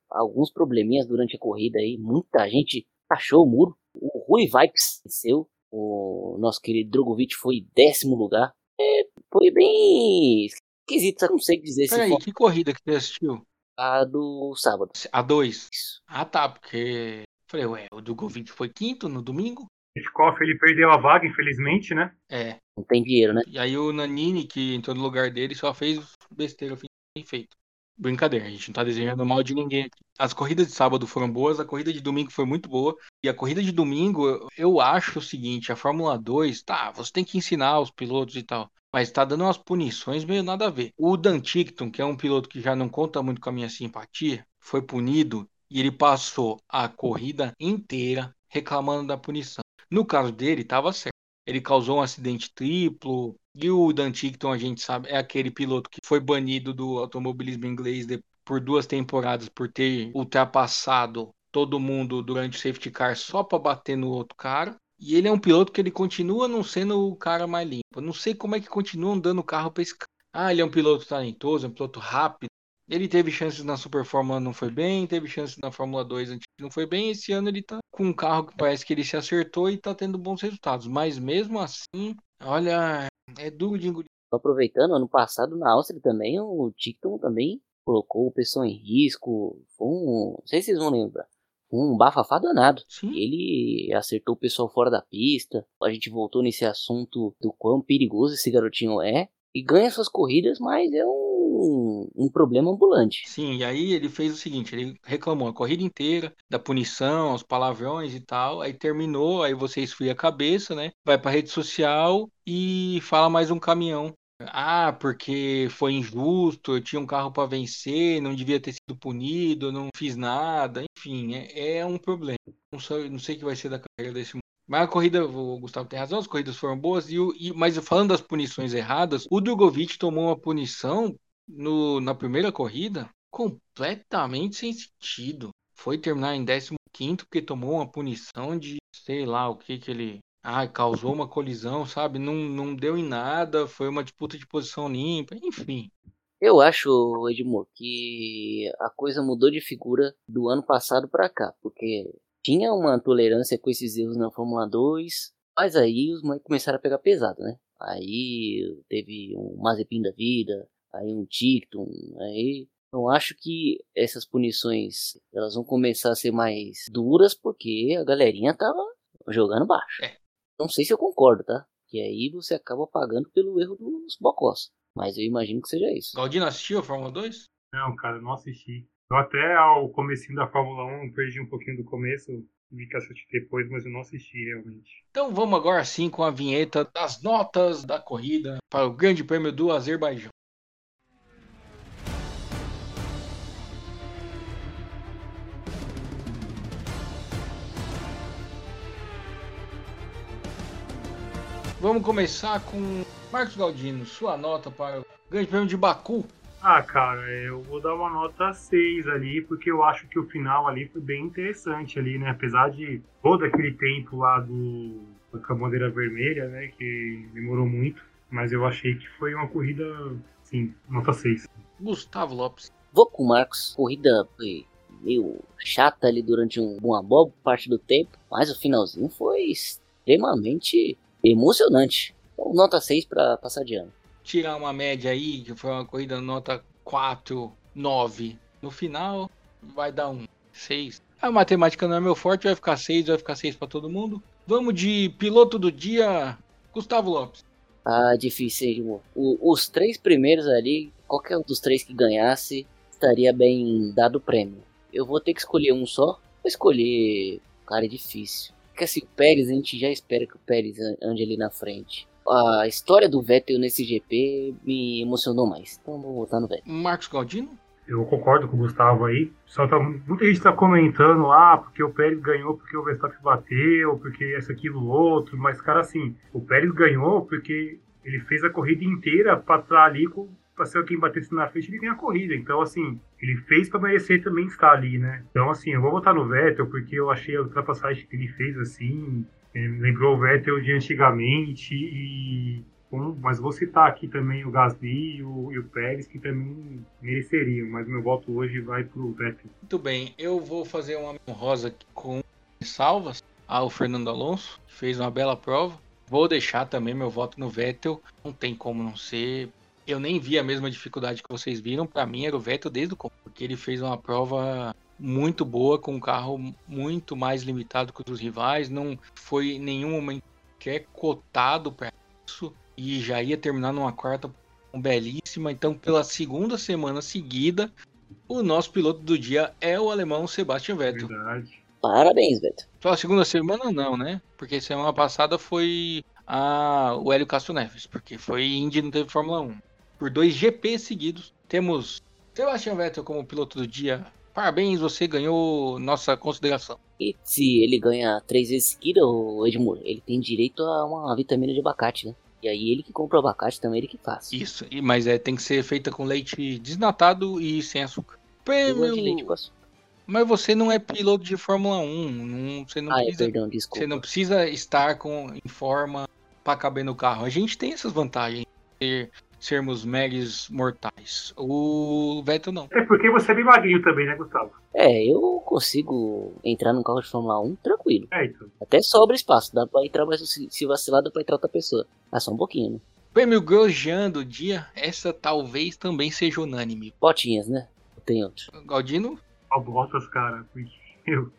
alguns probleminhas durante a corrida aí. Muita gente achou o muro. O Rui Vipes venceu. O nosso querido Drugovich foi em décimo lugar. É, foi bem... esquisito, não sei dizer se foi. Que corrida que você assistiu? A do sábado. A dois? Isso. Ah tá, porque... Falei, ué, o Drugovich foi quinto no domingo? Hitchcock, ele perdeu a vaga, infelizmente, né? É. Não tem dinheiro, né? E aí o Nanini, que entrou no lugar dele, só fez besteira, bem feito. Brincadeira, a gente não tá desejando mal de ninguém aqui. As corridas de sábado foram boas, a corrida de domingo foi muito boa. E a corrida de domingo, eu, eu acho o seguinte, a Fórmula dois, tá, você tem que ensinar os pilotos e tal, mas tá dando umas punições meio nada a ver. O Dan Tickton, que é um piloto que já não conta muito com a minha simpatia, foi punido e ele passou a corrida inteira reclamando da punição. No caso dele, tava certo. Ele causou um acidente triplo. E o Dan Tickton, a gente sabe, é aquele piloto que foi banido do automobilismo inglês de, por duas temporadas por ter ultrapassado todo mundo durante o safety car só para bater no outro cara. E ele é um piloto que ele continua não sendo o cara mais limpo. Eu não sei como é que continuam dando carro para esse cara. Ah, ele é um piloto talentoso, é um piloto rápido. Ele teve chances na Super Fórmula, não foi bem. Teve chances na Fórmula dois, não foi bem. Esse ano ele tá com um carro que parece que ele se acertou e tá tendo bons resultados. Mas mesmo assim, olha... é duro de engolir. Aproveitando, ano passado na Áustria também, o Tickton também colocou o pessoal em risco. Foi um, não sei se vocês vão lembrar, foi um bafafá danado. Sim. Ele acertou o pessoal fora da pista. A gente voltou nesse assunto do quão perigoso esse garotinho é. E ganha suas corridas, mas é um, um problema ambulante. Sim, e aí ele fez o seguinte, ele reclamou a corrida inteira, da punição, aos palavrões e tal. Aí terminou, aí você esfria a cabeça, né? Vai pra rede social e fala mais um caminhão. Ah, porque foi injusto, eu tinha um carro para vencer, não devia ter sido punido, não fiz nada. Enfim, é, é um problema. Não sei, não sei o que vai ser da carreira desse mundo. Mas a corrida, o Gustavo tem razão, as corridas foram boas, e, o, e mas falando das punições erradas, o Drugovich tomou uma punição no, na primeira corrida completamente sem sentido. Foi terminar em décimo quinto porque tomou uma punição de, sei lá, o que que ele... Ah, causou uma colisão, sabe? Não, não deu em nada, foi uma disputa de posição limpa, enfim. Eu acho, Edmur, que a coisa mudou de figura do ano passado para cá, porque tinha uma tolerância com esses erros na Fórmula dois, mas aí os moleques começaram a pegar pesado, né? Aí teve um Mazepin da vida, aí um Tickton, aí... Eu acho que essas punições, elas vão começar a ser mais duras, porque a galerinha tava jogando baixo. É. Não sei se eu concordo, tá? Que aí você acaba pagando pelo erro dos bocós. Mas eu imagino que seja isso. Galdino assistiu a Fórmula dois? Não, cara, não assisti. Eu até ao comecinho da Fórmula um perdi um pouquinho do começo. Vi que assisti depois, mas eu não assisti realmente. Então vamos agora sim com a vinheta das notas da corrida para o Grande Prêmio do Azerbaijão. Vamos começar com Marcos Galdino, sua nota para o Grande Prêmio de Baku. Ah, cara, eu vou dar uma nota seis ali, porque eu acho que o final ali foi bem interessante ali, né? Apesar de todo aquele tempo lá do com a bandeira vermelha, né? Que demorou muito, mas eu achei que foi uma corrida, assim, nota seis. Gustavo Lopes. Vou com o Marcos, corrida foi meio chata ali durante um bom abobo, parte do tempo, mas o finalzinho foi extremamente... emocionante. Então, nota seis para passar de ano. Tirar uma média aí, que foi uma corrida nota quatro, nove. No final, vai dar um seis. A matemática não é meu forte, vai ficar seis, vai ficar seis para todo mundo. Vamos de piloto do dia, Gustavo Lopes. Ah, difícil, hein, Edmur? O, os três primeiros ali, qualquer um dos três que ganhasse, estaria bem dado o prêmio. Eu vou ter que escolher um só. Vou escolher... Cara, é difícil. Porque assim, o Pérez, a gente já espera que o Pérez ande ali na frente. A história do Vettel nesse G P me emocionou mais. Então vou votar no Vettel. Marcos Galdino? Eu concordo com o Gustavo aí. Só tá, muita gente tá comentando lá, ah, porque o Pérez ganhou, porque o Verstappen bateu, porque essa, aquilo, outro. Mas, cara, assim, o Pérez ganhou porque ele fez a corrida inteira pra estar ali, com, pra ser quem batesse na frente, ele ganha a corrida. Então, assim... ele fez para merecer também estar ali, né? Então, assim, eu vou votar no Vettel, porque eu achei a ultrapassagem que ele fez, assim, lembrou o Vettel de antigamente, e bom, mas vou citar aqui também o Gasly e o, e o Pérez, que também mereceriam, mas meu voto hoje vai pro Vettel. Muito bem, eu vou fazer uma honrosa aqui com salvas ao Fernando Alonso, que fez uma bela prova. Vou deixar também meu voto no Vettel, não tem como não ser... Eu nem vi a mesma dificuldade que vocês viram. Para mim era o Vettel desde o começo, porque ele fez uma prova muito boa, com um carro muito mais limitado que os rivais. Não foi nenhum momento que é cotado para isso. E já ia terminar numa quarta belíssima. Então, pela segunda semana seguida, o nosso piloto do dia é o alemão Sebastian Vettel. Verdade. Parabéns, Vettel. Só a segunda semana não, né? Porque semana passada foi a... o Hélio Castro Neves, porque foi Indy e não teve Fórmula um. Por dois G Ps seguidos, temos Sebastian Vettel como piloto do dia. Parabéns, você ganhou nossa consideração. E se ele ganhar três vezes seguida, o Edmur, ele tem direito a uma vitamina de abacate, né? E aí ele que compra o abacate, também ele que faz. Isso, mas é, tem que ser feita com leite desnatado e sem açúcar. Prêmio... de leite com açúcar. Mas você não é piloto de Fórmula um. Não, você não ah, precisa, é, perdão, desculpa. Você não precisa estar com, em forma para caber no carro. A gente tem essas vantagens de sermos meros mortais. O Vettel não. É porque você é bem magrinho também, né, Gustavo? É, eu consigo entrar num carro de Fórmula um tranquilo. É, então. Até sobra espaço. Dá pra entrar, mas se vacilar, dá pra entrar outra pessoa. Ah, só um pouquinho, né? Prêmio Grosjean do dia. Essa talvez também seja unânime. Botinhas, né? Não tem outro. Galdino? Ó, oh, Bottas, cara. Eu...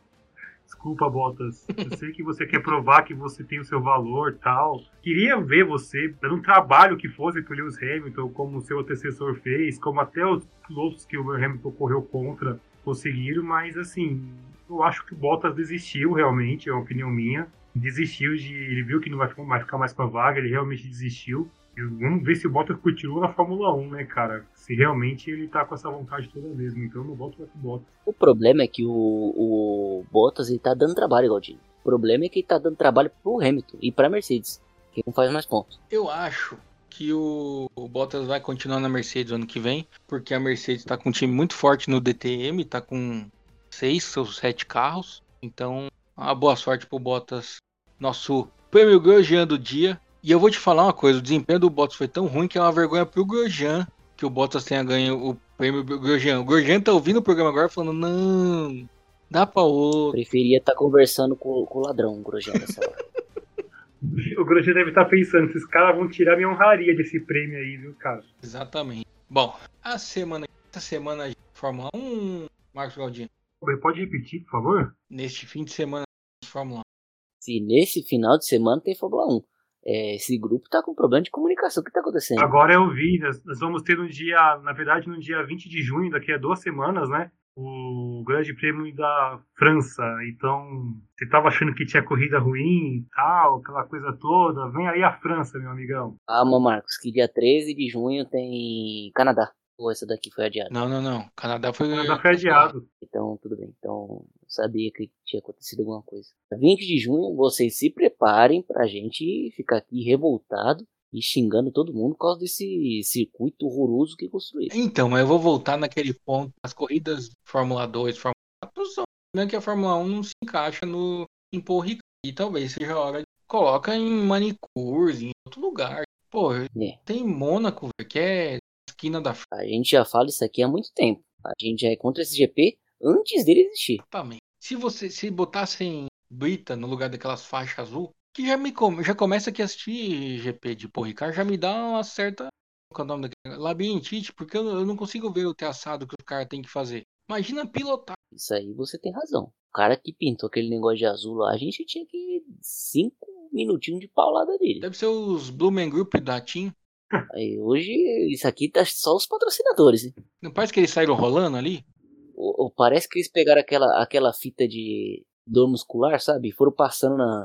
Desculpa, Bottas. Eu sei que você quer provar que você tem o seu valor e tal. Queria ver você dando um trabalho que fosse pro Lewis Hamilton, como o seu antecessor fez, como até os pilotos que o Hamilton correu contra conseguiram, mas assim, eu acho que o Bottas desistiu realmente, é uma opinião minha. Desistiu de... Ele viu que não vai ficar mais com a vaga, ele realmente desistiu. Vamos ver se o Bottas continua na Fórmula um, né, cara? Se realmente ele tá com essa vontade toda mesmo. Então eu não volto mais pro Bottas. O problema é que o, o Bottas, ele tá dando trabalho, Galdinho. O problema é que ele tá dando trabalho pro Hamilton e pra Mercedes, que não faz mais pontos. Eu acho que o, o Bottas vai continuar na Mercedes ano que vem, porque a Mercedes tá com um time muito forte no D T M, tá com seis ou sete carros. Então, uma boa sorte pro Bottas, nosso prêmio Grosjean do dia. E eu vou te falar uma coisa, o desempenho do Bottas foi tão ruim que é uma vergonha pro Grosjean que o Bottas tenha ganho o prêmio Grosjean. O Grosjean tá ouvindo o programa agora falando, não, dá pra outro. Preferia estar tá conversando com, com o ladrão, o Grosjean, nessa hora. O Grosjean deve estar tá pensando, esses caras vão tirar minha honraria desse prêmio aí, viu, cara? Exatamente. Bom, a semana, essa semana de Fórmula um, Marcos Galdino. Pode repetir, por favor? Neste fim de semana de Fórmula um. Se nesse final de semana tem Fórmula um. É, esse grupo tá com problema de comunicação. O que tá acontecendo? Agora eu vi, nós, nós vamos ter no dia, na verdade no dia vinte de junho, daqui a duas semanas, né, o grande prêmio da França. Então, você tava achando que tinha corrida ruim e tal, aquela coisa toda, vem aí a França, meu amigão. Calma, Marcos, que dia treze de junho tem Canadá. Ou essa daqui foi adiada? Não, não, não, Canadá foi, Canadá foi adiado. Então, tudo bem, então sabia que tinha acontecido alguma coisa. vinte de junho, vocês se preparem pra gente ficar aqui revoltado e xingando todo mundo por causa desse circuito horroroso que construíram. Então, eu vou voltar naquele ponto. As corridas Fórmula dois, Fórmula quatro são, né, que a Fórmula um não se encaixa no empurricão. E talvez seja a hora de coloca em manicures, em outro lugar. Pô, é. Tem Mônaco, que é esquina da... A gente já fala isso aqui há muito tempo. A gente já é contra esse G P antes dele existir. Também. Se você se botassem Brita no lugar daquelas faixas azul, que já me já começa aqui a assistir G P de Porricar, já me dá uma certa labirintite, porque eu, eu não consigo ver o traçado que o cara tem que fazer. Imagina pilotar. Isso aí você tem razão. O cara que pintou aquele negócio de azul lá, a gente tinha que cinco minutinhos de paulada dele. Deve ser os Blumen Group da Team. Aí, hoje isso aqui tá só os patrocinadores, hein? Não parece que eles saíram rolando ali? Ou, ou parece que eles pegaram aquela, aquela fita de dor muscular, sabe? E foram passando na...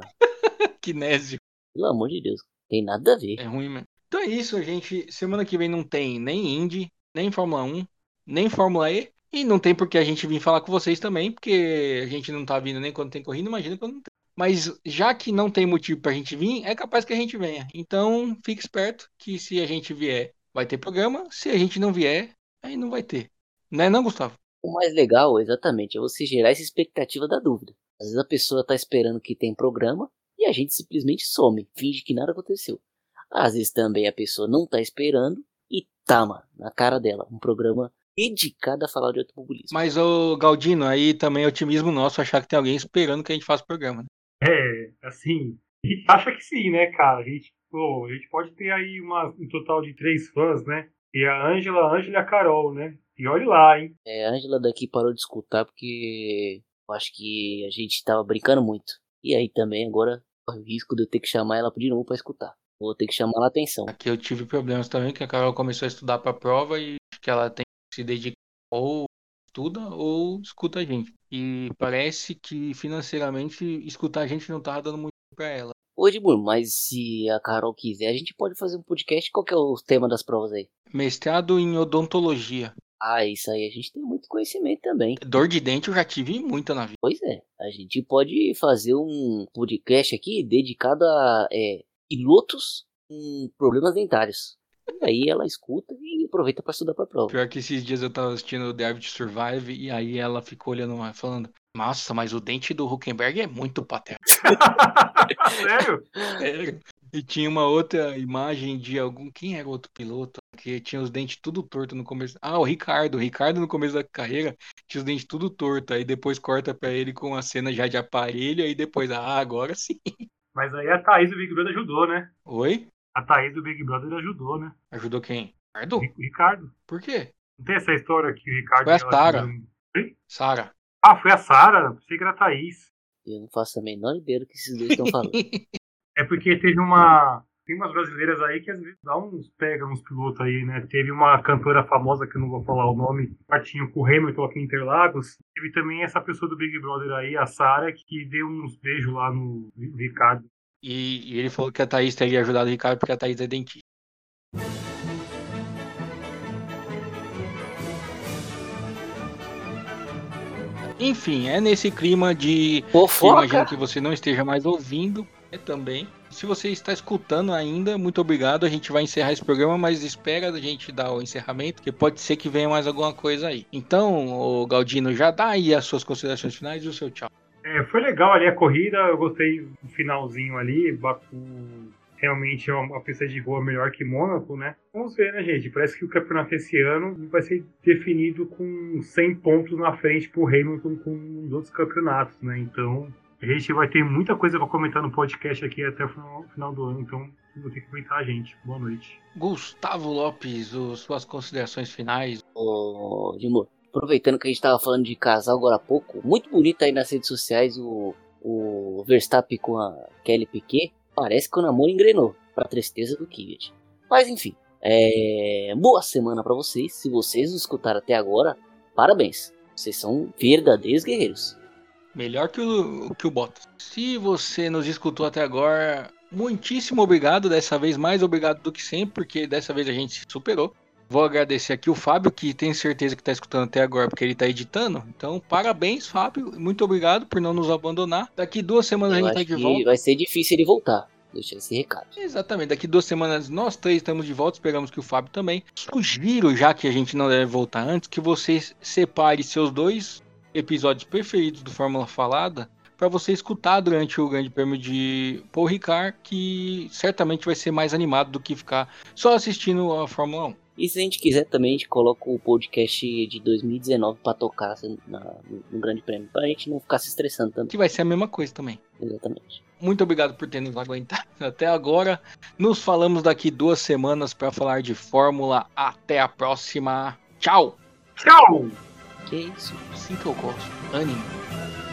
Kinésio. Pelo amor de Deus, tem nada a ver. É ruim mesmo. Então é isso, gente. Semana que vem não tem nem Indy, nem Fórmula um, nem Fórmula E. E não tem porque a gente vir falar com vocês também, porque a gente não tá vindo nem quando tem corrida, imagina quando não tem. Mas já que não tem motivo pra gente vir, é capaz que a gente venha. Então, fique esperto que se a gente vier, vai ter programa. Se a gente não vier, aí não vai ter. Não é não, Gustavo? O mais legal, exatamente, é você gerar essa expectativa da dúvida. Às vezes a pessoa tá esperando que tem programa e a gente simplesmente some, finge que nada aconteceu. Às vezes também a pessoa não tá esperando e tama na cara dela um programa dedicado a falar de automobilismo. Mas, ô Galdino, aí também é otimismo nosso achar que tem alguém esperando que a gente faça o programa, né? É, assim, a gente acha que sim, né, cara? A gente, pô, a gente pode ter aí uma, um total de três fãs, né? E a Ângela, a Ângela e a Carol, né? E olha lá, hein? É, a Ângela daqui parou de escutar porque eu acho que a gente tava brincando muito. E aí também agora corre o risco de eu ter que chamar ela de novo pra escutar. Vou ter que chamar a atenção. Aqui eu tive problemas também, que a Carol começou a estudar para a prova e acho que ela tem que se dedicar ou estuda ou escuta a gente. E parece que financeiramente escutar a gente não tá dando muito para ela. Ô Edmur, mas se a Carol quiser, a gente pode fazer um podcast. Qual que é o tema das provas aí? Mestrado em odontologia. Ah, isso aí a gente tem muito conhecimento também. Dor de dente eu já tive muita na vida. Pois é, a gente pode fazer um podcast aqui dedicado a é, pilotos com problemas dentários. E aí ela escuta e aproveita pra estudar pra prova. Pior que esses dias eu tava assistindo o Drive to Survive e aí ela ficou olhando lá falando... Nossa, mas o dente do Huckenberg é muito paterno. Sério? É. E tinha uma outra imagem de algum... Quem era outro piloto? Que tinha os dentes tudo torto no começo... Ah, o Ricardo. O Ricardo, no começo da carreira, tinha os dentes tudo torto. Aí depois corta pra ele com a cena já de aparelho. Aí depois, ah, agora sim. Mas aí a Thaís do Big Brother ajudou, né? Oi? A Thaís do Big Brother ajudou, né? Ajudou quem? Ricardo? O Ricardo. Por quê? Não tem essa história que o Ricardo... Foi a Sara. Sara. Ah, foi a Sara, pensei que era a Thaís. Eu não faço a menor ideia do que esses dois estão falando. É porque teve uma... Tem umas brasileiras aí que às vezes dá uns... Pega uns pilotos aí, né? Teve uma cantora famosa, que eu não vou falar o nome, partinho com o Hamilton aqui em Interlagos. Teve também essa pessoa do Big Brother aí, a Sara, que deu uns beijos lá no Ricardo. E, e ele falou que a Thaís teria ajudado o Ricardo porque a Thaís é dentista. Enfim, é nesse clima de... Fofoca. Eu imagino que você não esteja mais ouvindo, é também. Se você está escutando ainda, muito obrigado. A gente vai encerrar esse programa, mas espera a gente dar o encerramento, que pode ser que venha mais alguma coisa aí. Então, o Galdino, já dá aí as suas considerações finais e o seu tchau. É, foi legal ali a corrida, eu gostei do finalzinho ali. Baku realmente é uma pista de rua melhor que Mônaco, né? Vamos ver, né, gente? Parece que o campeonato esse ano vai ser definido com cem pontos na frente pro Hamilton com os outros campeonatos, né? Então, a gente vai ter muita coisa pra comentar no podcast aqui até o final do ano, então vou ter que comentar, gente. Boa noite. Gustavo Lopes, suas considerações finais? Ô, oh, Dimor, aproveitando que a gente tava falando de casal agora há pouco, muito bonito aí nas redes sociais o, o Verstappen com a Kelly Piquet. Parece que o namoro engrenou, pra tristeza do Kivet. Mas enfim, é... boa semana pra vocês. Se vocês nos escutaram até agora, parabéns. Vocês são verdadeiros guerreiros. Melhor que o, que o Bottas. Se você nos escutou até agora, muitíssimo obrigado. Dessa vez mais obrigado do que sempre, porque dessa vez a gente se superou. Vou agradecer aqui o Fábio, que tenho certeza que tá escutando até agora, porque ele tá editando. Então, parabéns, Fábio. Muito obrigado por não nos abandonar. Daqui duas semanas eu a gente tá de volta. Vai ser difícil ele voltar. Deixa esse recado. Exatamente. Daqui duas semanas nós três estamos de volta. Esperamos que o Fábio também. Sugiro, já que a gente não deve voltar antes, que vocês separem seus dois episódios preferidos do Fórmula Falada para você escutar durante o Grande Prêmio de Paul Ricard, que certamente vai ser mais animado do que ficar só assistindo a Fórmula um. E se a gente quiser também, a gente coloca o podcast de dois mil e dezenove pra tocar na, no Grande Prêmio, pra gente não ficar se estressando também. Que vai ser a mesma coisa também. Exatamente. Muito obrigado por ter nos aguentado até agora. Nos falamos daqui duas semanas pra falar de Fórmula. Até a próxima. Tchau! Tchau! Que isso? Assim que eu gosto. Ânimo.